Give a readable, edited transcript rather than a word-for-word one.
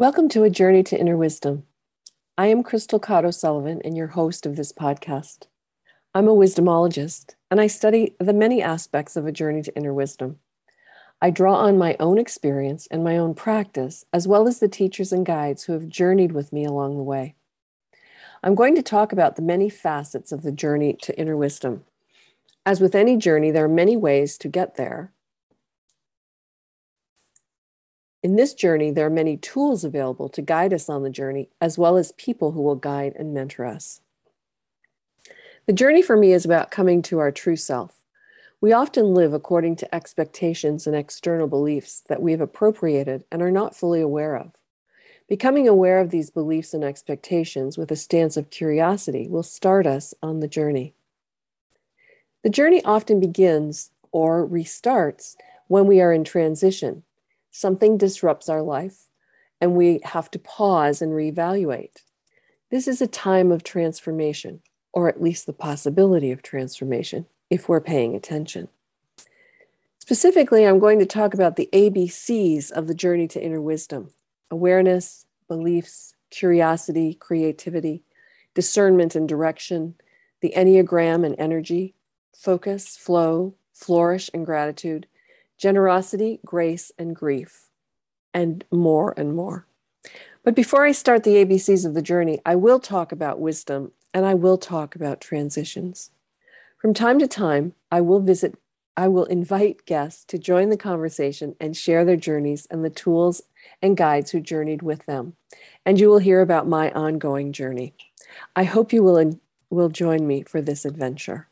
Welcome to A Journey to Inner Wisdom. I am Crystal Cotto-Sullivan and your host of this podcast. I'm a wisdomologist, and I study the many aspects of a journey to inner wisdom. I draw on my own experience and my own practice, as well as the teachers and guides who have journeyed with me along the way. I'm going to talk about the many facets of the journey to inner wisdom. As with any journey, there are many ways to get there. In this journey, there are many tools available to guide us on the journey, as well as people who will guide and mentor us. The journey for me is about coming to our true self. We often live according to expectations and external beliefs that we have appropriated and are not fully aware of. Becoming aware of these beliefs and expectations with a stance of curiosity will start us on the journey. The journey often begins or restarts when we are in transition. Something disrupts our life, and we have to pause and reevaluate. This is a time of transformation, or at least the possibility of transformation, if we're paying attention. Specifically, I'm going to talk about the ABCs of the journey to inner wisdom: awareness, beliefs, curiosity, creativity, discernment and direction, the Enneagram and energy, focus, flow, flourish and gratitude, generosity, grace, and grief, and more and more. But before I start the ABCs of the journey, I will talk about wisdom, and I will talk about transitions. From time to time, I will invite guests to join the conversation and share their journeys and the tools and guides who journeyed with them. And you will hear about my ongoing journey. I hope you will join me for this adventure.